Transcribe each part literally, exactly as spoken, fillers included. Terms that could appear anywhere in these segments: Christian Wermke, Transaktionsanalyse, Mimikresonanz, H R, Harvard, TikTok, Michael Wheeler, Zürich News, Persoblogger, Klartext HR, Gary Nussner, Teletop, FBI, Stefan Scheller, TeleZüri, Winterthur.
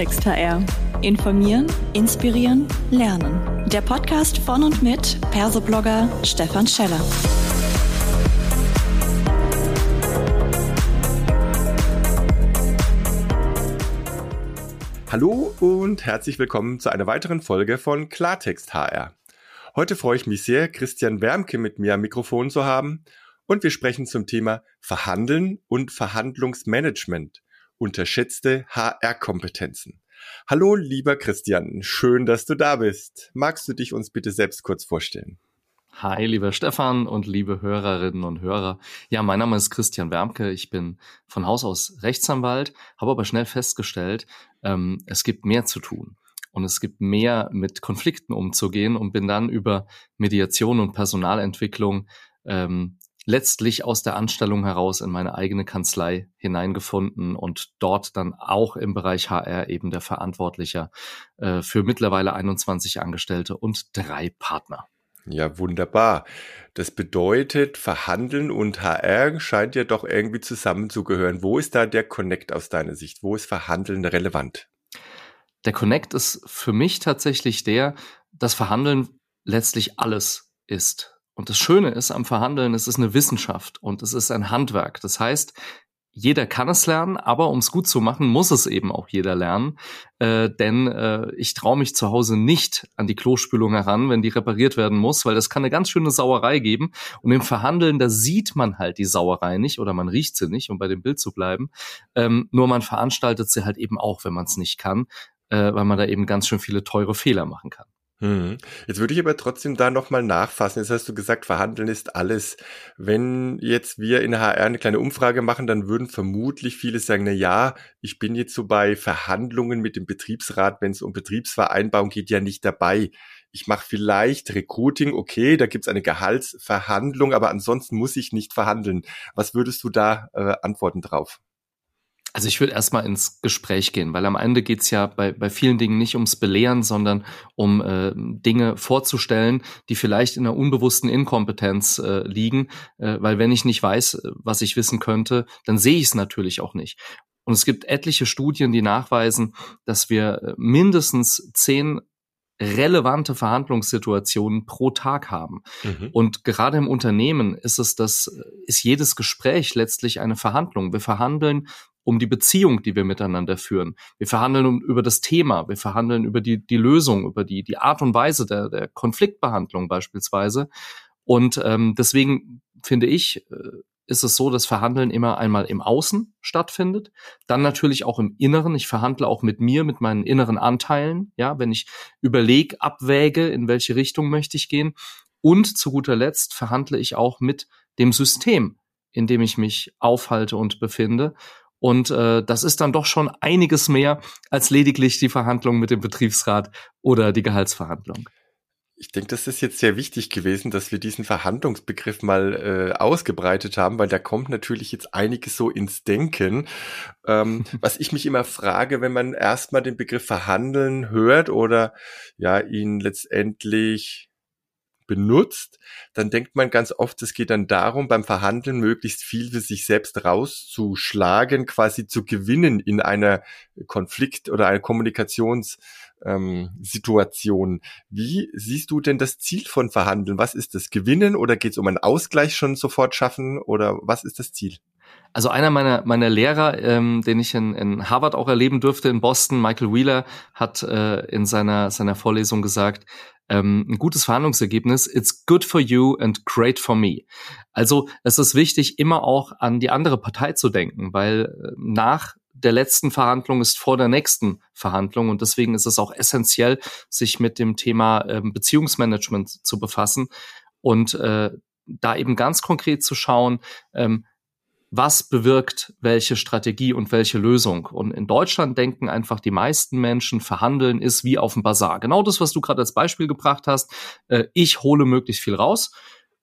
Klartext H R. Informieren, inspirieren, lernen. Der Podcast von und mit Persoblogger Stefan Scheller. Hallo und herzlich willkommen zu einer weiteren Folge von Klartext H R. Heute freue ich mich sehr, Christian Wermke mit mir am Mikrofon zu haben und wir sprechen zum Thema Verhandeln und Verhandlungsmanagement, unterschätzte H R-Kompetenzen. Hallo lieber Christian, schön, dass du da bist. Magst du dich uns bitte selbst kurz vorstellen? Hi, lieber Stefan und liebe Hörerinnen und Hörer. Ja, mein Name ist Christian Wermke. Ich bin von Haus aus Rechtsanwalt, habe aber schnell festgestellt, ähm, es gibt mehr zu tun und es gibt mehr mit Konflikten umzugehen und bin dann über Mediation und Personalentwicklung ähm, letztlich aus der Anstellung heraus in meine eigene Kanzlei hineingefunden und dort dann auch im Bereich H R eben der Verantwortliche äh, für mittlerweile einundzwanzig Angestellte und drei Partner. Ja, wunderbar. Das bedeutet, Verhandeln und H R scheint ja doch irgendwie zusammenzugehören. Wo ist da der Connect aus deiner Sicht? Wo ist Verhandeln relevant? Der Connect ist für mich tatsächlich der, dass Verhandeln letztlich alles ist. Und das Schöne ist am Verhandeln, es ist eine Wissenschaft und es ist ein Handwerk. Das heißt, jeder kann es lernen, aber um es gut zu machen, muss es eben auch jeder lernen. Äh, denn äh, ich traue mich zu Hause nicht an die Klospülung heran, wenn die repariert werden muss, weil das kann eine ganz schöne Sauerei geben. Und im Verhandeln, da sieht man halt die Sauerei nicht oder man riecht sie nicht, um bei dem Bild zu bleiben. Ähm, nur man veranstaltet sie halt eben auch, wenn man es nicht kann, äh, weil man da eben ganz schön viele teure Fehler machen kann. Jetzt würde ich aber trotzdem da nochmal nachfassen. Jetzt hast du gesagt, Verhandeln ist alles. Wenn jetzt wir in H R eine kleine Umfrage machen, dann würden vermutlich viele sagen, na ja, ich bin jetzt so bei Verhandlungen mit dem Betriebsrat, wenn es um Betriebsvereinbarung geht, ja nicht dabei. Ich mache vielleicht Recruiting, okay, da gibt's eine Gehaltsverhandlung, aber ansonsten muss ich nicht verhandeln. Was würdest du da äh, antworten drauf? Also ich würde erstmal ins Gespräch gehen, weil am Ende geht's ja bei, bei vielen Dingen nicht ums Belehren, sondern um äh, Dinge vorzustellen, die vielleicht in einer unbewussten Inkompetenz äh, liegen, äh, weil wenn ich nicht weiß, was ich wissen könnte, dann sehe ich es natürlich auch nicht. Und es gibt etliche Studien, die nachweisen, dass wir mindestens zehn relevante Verhandlungssituationen pro Tag haben. Mhm. Und gerade im Unternehmen ist es das, ist jedes Gespräch letztlich eine Verhandlung. Wir verhandeln um die Beziehung, die wir miteinander führen. Wir verhandeln um, über das Thema, wir verhandeln über die, die Lösung, über die, die Art und Weise der, der Konfliktbehandlung beispielsweise. Und ähm, deswegen finde ich, äh, ist es so, dass Verhandeln immer einmal im Außen stattfindet, dann natürlich auch im Inneren. Ich verhandle auch mit mir, mit meinen inneren Anteilen, ja, wenn ich überlege, abwäge, in welche Richtung möchte ich gehen. Und zu guter Letzt verhandle ich auch mit dem System, in dem ich mich aufhalte und befinde. Und äh, das ist dann doch schon einiges mehr als lediglich die Verhandlung mit dem Betriebsrat oder die Gehaltsverhandlung. Ich denke, das ist jetzt sehr wichtig gewesen, dass wir diesen Verhandlungsbegriff mal äh, ausgebreitet haben, weil da kommt natürlich jetzt einiges so ins Denken. Ähm, was ich mich immer frage, wenn man erstmal den Begriff Verhandeln hört oder ja ihn letztendlich benutzt, dann denkt man ganz oft, es geht dann darum, beim Verhandeln möglichst viel für sich selbst rauszuschlagen, quasi zu gewinnen in einer Konflikt- oder einer Kommunikationssituation. Wie siehst du denn das Ziel von Verhandeln? Was ist das? Gewinnen oder geht es um einen Ausgleich schon sofort schaffen oder was ist das Ziel? Also einer meiner meiner Lehrer, ähm, den ich in, in Harvard auch erleben durfte, in Boston, Michael Wheeler, hat äh, in seiner seiner Vorlesung gesagt, ähm, ein gutes Verhandlungsergebnis, it's good for you and great for me. Also es ist wichtig, immer auch an die andere Partei zu denken, weil nach der letzten Verhandlung ist vor der nächsten Verhandlung und deswegen ist es auch essentiell, sich mit dem Thema ähm, Beziehungsmanagement zu befassen und äh, da eben ganz konkret zu schauen, ähm, was bewirkt welche Strategie und welche Lösung? Und in Deutschland denken einfach die meisten Menschen, verhandeln ist wie auf dem Bazar. Genau das, was du gerade als Beispiel gebracht hast. Ich hole möglichst viel raus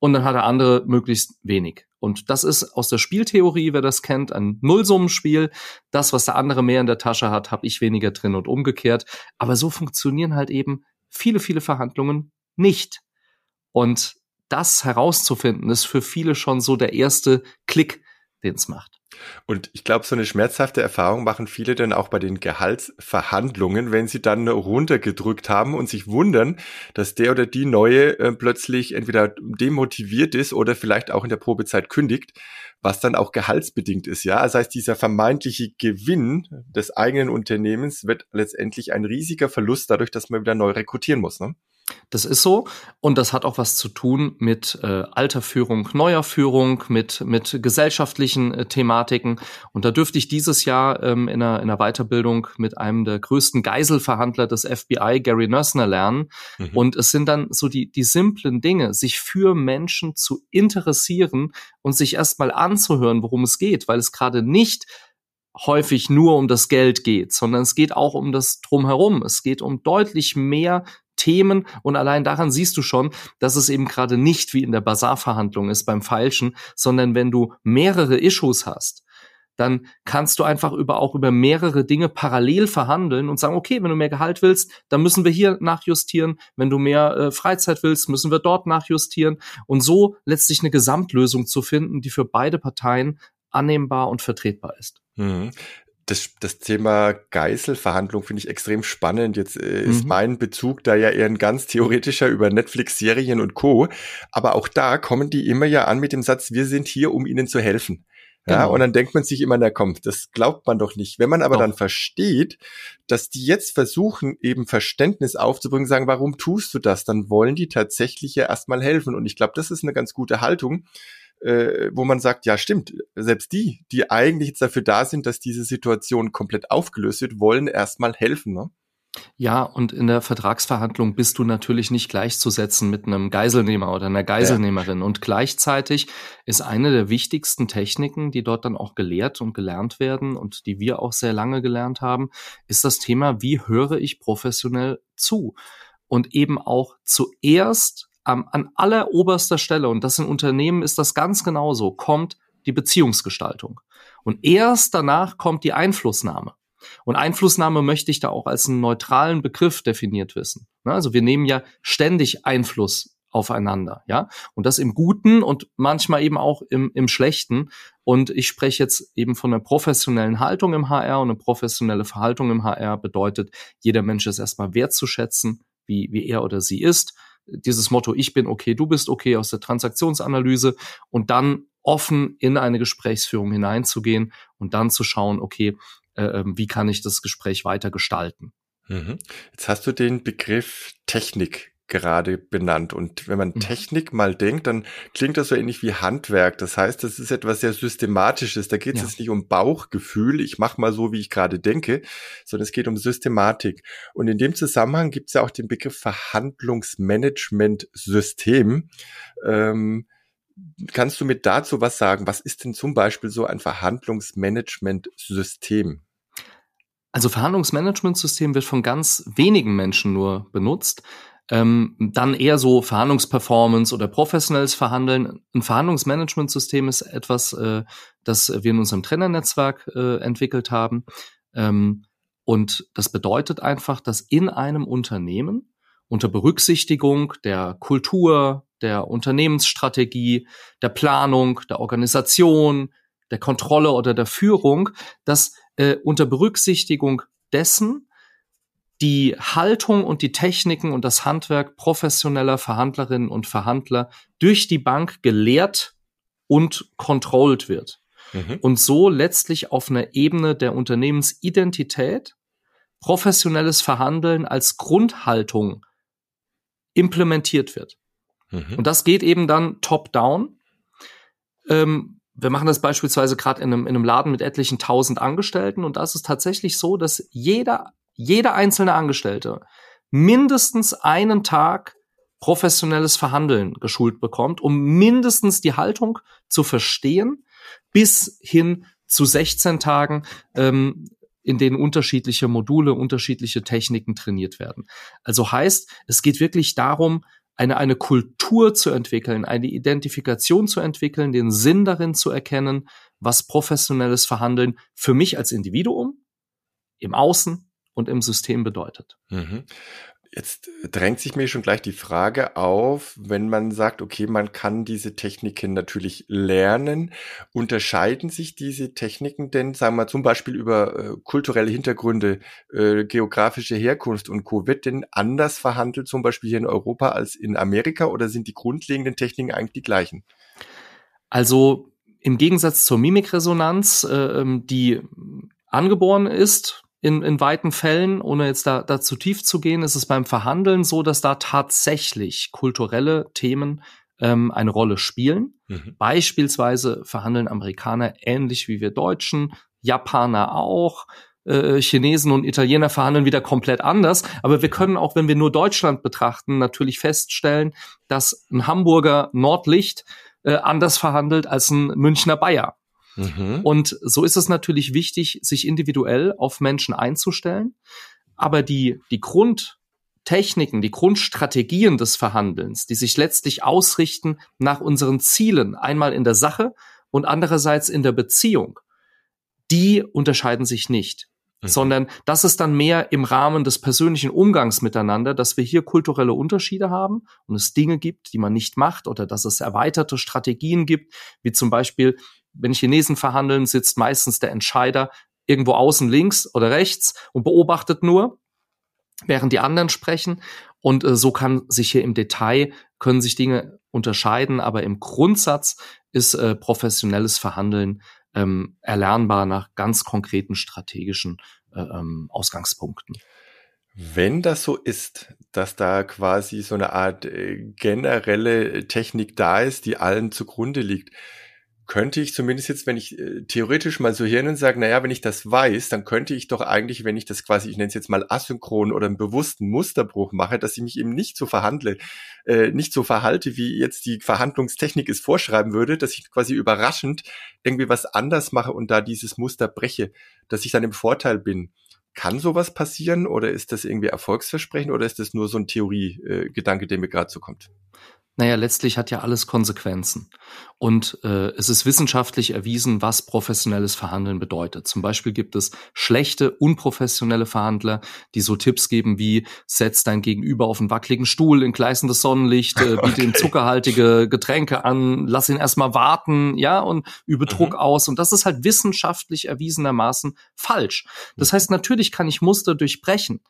und dann hat der andere möglichst wenig. Und das ist aus der Spieltheorie, wer das kennt, ein Nullsummenspiel. Das, was der andere mehr in der Tasche hat, habe ich weniger drin und umgekehrt. Aber so funktionieren halt eben viele, viele Verhandlungen nicht. Und das herauszufinden, ist für viele schon so der erste Klick, den es macht. Und ich glaube, so eine schmerzhafte Erfahrung machen viele dann auch bei den Gehaltsverhandlungen, wenn sie dann runtergedrückt haben und sich wundern, dass der oder die Neue äh, plötzlich entweder demotiviert ist oder vielleicht auch in der Probezeit kündigt, was dann auch gehaltsbedingt ist. Ja, das heißt, dieser vermeintliche Gewinn des eigenen Unternehmens wird letztendlich ein riesiger Verlust dadurch, dass man wieder neu rekrutieren muss, ne? Das ist so, und das hat auch was zu tun mit äh, alter Führung, neuer Führung, mit mit gesellschaftlichen äh, Thematiken. Und da dürfte ich dieses Jahr ähm, in einer in einer Weiterbildung mit einem der größten Geiselverhandler des F B I, Gary Nussner, lernen. Mhm. Und es sind dann so die die simplen Dinge, sich für Menschen zu interessieren und sich erstmal anzuhören, worum es geht, weil es gerade nicht häufig nur um das Geld geht, sondern es geht auch um das Drumherum. Es geht um deutlich mehr Themen, und allein daran siehst du schon, dass es eben gerade nicht wie in der Basarverhandlung ist beim Feilschen, sondern wenn du mehrere Issues hast, dann kannst du einfach über auch über mehrere Dinge parallel verhandeln und sagen, okay, wenn du mehr Gehalt willst, dann müssen wir hier nachjustieren, wenn du mehr äh, Freizeit willst, müssen wir dort nachjustieren, und so letztlich eine Gesamtlösung zu finden, die für beide Parteien annehmbar und vertretbar ist. Mhm. Das, das Thema Geiselverhandlung finde ich extrem spannend. Jetzt äh, ist mhm. mein Bezug da ja eher ein ganz theoretischer über Netflix-Serien und Co. Aber auch da kommen die immer ja an mit dem Satz, wir sind hier, um ihnen zu helfen. Genau. Ja, und dann denkt man sich immer, na komm, das glaubt man doch nicht. Wenn man aber doch. dann versteht, dass die jetzt versuchen, eben Verständnis aufzubringen, sagen, warum tust du das? Dann wollen die tatsächlich ja erstmal helfen. Und ich glaube, das ist eine ganz gute Haltung, wo man sagt, ja stimmt, selbst die, die eigentlich jetzt dafür da sind, dass diese Situation komplett aufgelöst wird, wollen erstmal helfen, ne? Ja, und in der Vertragsverhandlung bist du natürlich nicht gleichzusetzen mit einem Geiselnehmer oder einer Geiselnehmerin. Ja. Und gleichzeitig ist eine der wichtigsten Techniken, die dort dann auch gelehrt und gelernt werden und die wir auch sehr lange gelernt haben, ist das Thema, wie höre ich professionell zu? Und eben auch zuerst Um, an alleroberster Stelle, und das in Unternehmen ist das ganz genauso, kommt die Beziehungsgestaltung. Und erst danach kommt die Einflussnahme. Und Einflussnahme möchte ich da auch als einen neutralen Begriff definiert wissen. Also wir nehmen ja ständig Einfluss aufeinander, ja, und das im Guten und manchmal eben auch im im Schlechten. Und ich spreche jetzt eben von einer professionellen Haltung im H R, und eine professionelle Verhaltung im H R bedeutet, jeder Mensch ist erstmal wertzuschätzen, wie wie er oder sie ist. Dieses Motto, ich bin okay, du bist okay, aus der Transaktionsanalyse, und dann offen in eine Gesprächsführung hineinzugehen und dann zu schauen, okay, äh, wie kann ich das Gespräch weiter gestalten? Mhm. Jetzt hast du den Begriff Technik gerade benannt, und wenn man Technik mal denkt, dann klingt das so ähnlich wie Handwerk. Das heißt, das ist etwas sehr Systematisches. Da geht es ja. jetzt nicht um Bauchgefühl, ich mache mal so, wie ich gerade denke, sondern es geht um Systematik. Und in dem Zusammenhang gibt es ja auch den Begriff Verhandlungsmanagementsystem. Ähm, kannst du mir dazu was sagen? Was ist denn zum Beispiel so ein Verhandlungsmanagementsystem? Also Verhandlungsmanagementsystem wird von ganz wenigen Menschen nur benutzt. Ähm, dann eher so Verhandlungsperformance oder professionelles Verhandeln. Ein Verhandlungsmanagementsystem ist etwas, äh, das wir in unserem Trainernetzwerk äh, entwickelt haben. Ähm, und das bedeutet einfach, dass in einem Unternehmen unter Berücksichtigung der Kultur, der Unternehmensstrategie, der Planung, der Organisation, der Kontrolle oder der Führung, dass äh, unter Berücksichtigung dessen die Haltung und die Techniken und das Handwerk professioneller Verhandlerinnen und Verhandler durch die Bank gelehrt und kontrollt wird. Mhm. Und so letztlich auf einer Ebene der Unternehmensidentität professionelles Verhandeln als Grundhaltung implementiert wird. Mhm. Und das geht eben dann top-down. Ähm, Wir machen das beispielsweise gerade in einem, in einem Laden mit etlichen tausend Angestellten, und da ist es tatsächlich so, dass jeder, jeder einzelne Angestellte mindestens einen Tag professionelles Verhandeln geschult bekommt, um mindestens die Haltung zu verstehen, bis hin zu sechzehn Tagen, ähm, in denen unterschiedliche Module, unterschiedliche Techniken trainiert werden. Also heißt, es geht wirklich darum, eine eine Kultur zu entwickeln, eine Identifikation zu entwickeln, den Sinn darin zu erkennen, was professionelles Verhandeln für mich als Individuum, im Außen und im System bedeutet. Mhm. Jetzt drängt sich mir schon gleich die Frage auf, wenn man sagt, okay, man kann diese Techniken natürlich lernen. Unterscheiden sich diese Techniken denn, sagen wir zum Beispiel über äh, kulturelle Hintergründe, äh, geografische Herkunft und Co. wird denn anders verhandelt, zum Beispiel hier in Europa als in Amerika, oder sind die grundlegenden Techniken eigentlich die gleichen? Also im Gegensatz zur Mimikresonanz, äh, die angeboren ist, In, in weiten Fällen, ohne jetzt da, da zu tief zu gehen, ist es beim Verhandeln so, dass da tatsächlich kulturelle Themen ähm, eine Rolle spielen. Mhm. Beispielsweise verhandeln Amerikaner ähnlich wie wir Deutschen, Japaner auch, äh, Chinesen und Italiener verhandeln wieder komplett anders. Aber wir können auch, wenn wir nur Deutschland betrachten, natürlich feststellen, dass ein Hamburger Nordlicht äh, anders verhandelt als ein Münchner Bayer. Mhm. Und so ist es natürlich wichtig, sich individuell auf Menschen einzustellen. Aber die, die Grundtechniken, die Grundstrategien des Verhandelns, die sich letztlich ausrichten nach unseren Zielen, einmal in der Sache und andererseits in der Beziehung, die unterscheiden sich nicht. Mhm. Sondern das ist dann mehr im Rahmen des persönlichen Umgangs miteinander, dass wir hier kulturelle Unterschiede haben und es Dinge gibt, die man nicht macht, oder dass es erweiterte Strategien gibt, wie zum Beispiel: Wenn Chinesen verhandeln, sitzt meistens der Entscheider irgendwo außen links oder rechts und beobachtet nur, während die anderen sprechen. Und äh, so kann sich hier im Detail, können sich Dinge unterscheiden. Aber im Grundsatz ist äh, professionelles Verhandeln ähm, erlernbar nach ganz konkreten strategischen äh, ähm, Ausgangspunkten. Wenn das so ist, dass da quasi so eine Art äh, generelle Technik da ist, die allen zugrunde liegt, könnte ich zumindest jetzt, wenn ich äh, theoretisch mal so hirnen sage, naja, wenn ich das weiß, dann könnte ich doch eigentlich, wenn ich das quasi, ich nenne es jetzt mal asynchron oder einen bewussten Musterbruch mache, dass ich mich eben nicht so verhandle, äh, nicht so verhalte, wie jetzt die Verhandlungstechnik es vorschreiben würde, dass ich quasi überraschend irgendwie was anders mache und da dieses Muster breche, dass ich dann im Vorteil bin. Kann sowas passieren, oder ist das irgendwie Erfolgsversprechen, oder ist das nur so ein Theorie-Gedanke, äh, der mir gerade so kommt? Naja, letztlich hat ja alles Konsequenzen. Und äh, es ist wissenschaftlich erwiesen, was professionelles Verhandeln bedeutet. Zum Beispiel gibt es schlechte, unprofessionelle Verhandler, die so Tipps geben wie: Setz dein Gegenüber auf einen wackeligen Stuhl in gleißendes Sonnenlicht, äh, biete okay. ihm zuckerhaltige Getränke an, lass ihn erstmal warten, ja, und übe Druck mhm. aus. Und das ist halt wissenschaftlich erwiesenermaßen falsch. Das heißt, natürlich kann ich Muster durchbrechen.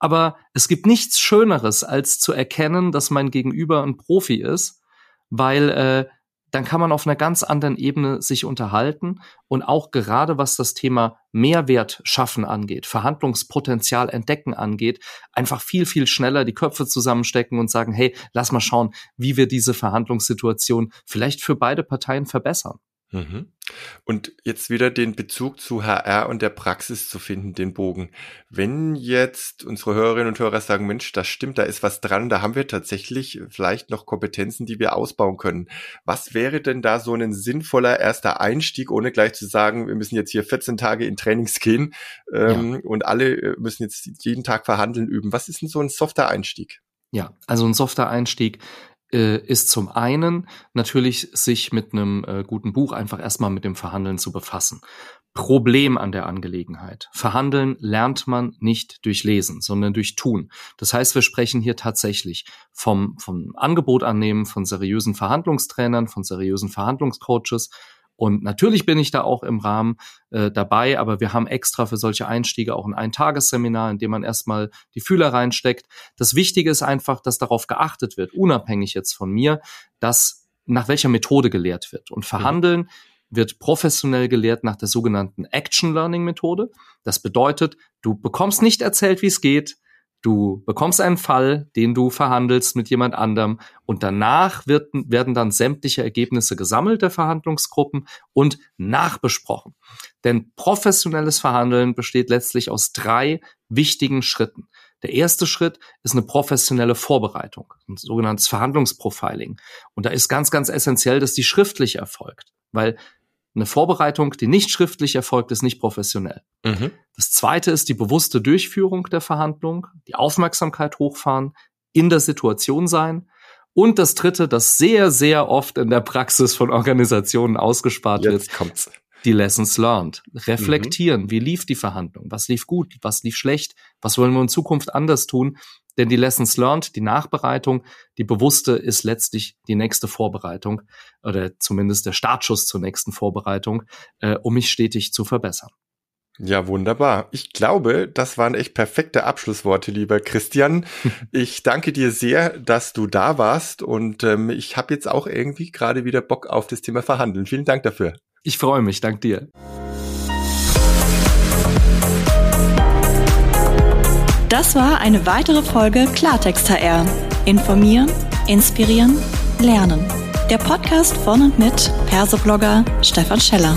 Aber es gibt nichts Schöneres, als zu erkennen, dass mein Gegenüber ein Profi ist, weil äh, dann kann man auf einer ganz anderen Ebene sich unterhalten und auch gerade was das Thema Mehrwert schaffen angeht, Verhandlungspotenzial entdecken angeht, einfach viel, viel schneller die Köpfe zusammenstecken und sagen: Hey, lass mal schauen, wie wir diese Verhandlungssituation vielleicht für beide Parteien verbessern. Und jetzt wieder den Bezug zu H R und der Praxis zu finden, den Bogen. Wenn jetzt unsere Hörerinnen und Hörer sagen: Mensch, das stimmt, da ist was dran, da haben wir tatsächlich vielleicht noch Kompetenzen, die wir ausbauen können. Was wäre denn da so ein sinnvoller erster Einstieg, ohne gleich zu sagen, wir müssen jetzt hier vierzehn Tage in Trainings gehen ähm, ja. und alle müssen jetzt jeden Tag verhandeln üben. Was ist denn so ein softer Einstieg? Ja, also ein softer Einstieg ist zum einen natürlich, sich mit einem äh, guten Buch einfach erstmal mit dem Verhandeln zu befassen. Problem an der Angelegenheit: Verhandeln lernt man nicht durch Lesen, sondern durch Tun. Das heißt, wir sprechen hier tatsächlich vom, vom Angebot annehmen, von seriösen Verhandlungstrainern, von seriösen Verhandlungscoaches. Und natürlich bin ich da auch im Rahmen äh, dabei, aber wir haben extra für solche Einstiege auch ein Ein-Tages-Seminar, in dem man erstmal die Fühler reinsteckt. Das Wichtige ist einfach, dass darauf geachtet wird, unabhängig jetzt von mir, dass nach welcher Methode gelehrt wird. Und Verhandeln mhm. wird professionell gelehrt nach der sogenannten Action-Learning-Methode. Das bedeutet, du bekommst nicht erzählt, wie es geht. Du bekommst einen Fall, den du verhandelst mit jemand anderem, und danach wird, werden dann sämtliche Ergebnisse gesammelt der Verhandlungsgruppen und nachbesprochen. Denn professionelles Verhandeln besteht letztlich aus drei wichtigen Schritten. Der erste Schritt ist eine professionelle Vorbereitung, ein sogenanntes Verhandlungsprofiling. Und da ist ganz, ganz essentiell, dass die schriftlich erfolgt, weil eine Vorbereitung, die nicht schriftlich erfolgt, ist nicht professionell. Mhm. Das zweite ist die bewusste Durchführung der Verhandlung, die Aufmerksamkeit hochfahren, in der Situation sein. Und das dritte, das sehr, sehr oft in der Praxis von Organisationen ausgespart Jetzt wird, kommt's. Die Lessons learned. Reflektieren. Mhm. Wie lief die Verhandlung? Was lief gut? Was lief schlecht? Was wollen wir in Zukunft anders tun? Denn die Lessons learned, die Nachbereitung, die bewusste ist letztlich die nächste Vorbereitung oder zumindest der Startschuss zur nächsten Vorbereitung, äh, um mich stetig zu verbessern. Ja, wunderbar. Ich glaube, das waren echt perfekte Abschlussworte, lieber Christian. Ich danke dir sehr, dass du da warst und ähm, ich habe jetzt auch irgendwie gerade wieder Bock auf das Thema Verhandeln. Vielen Dank dafür. Ich freue mich, dank dir. Das war eine weitere Folge Klartext H R. Informieren, inspirieren, lernen. Der Podcast von und mit Persoblogger Stefan Scheller.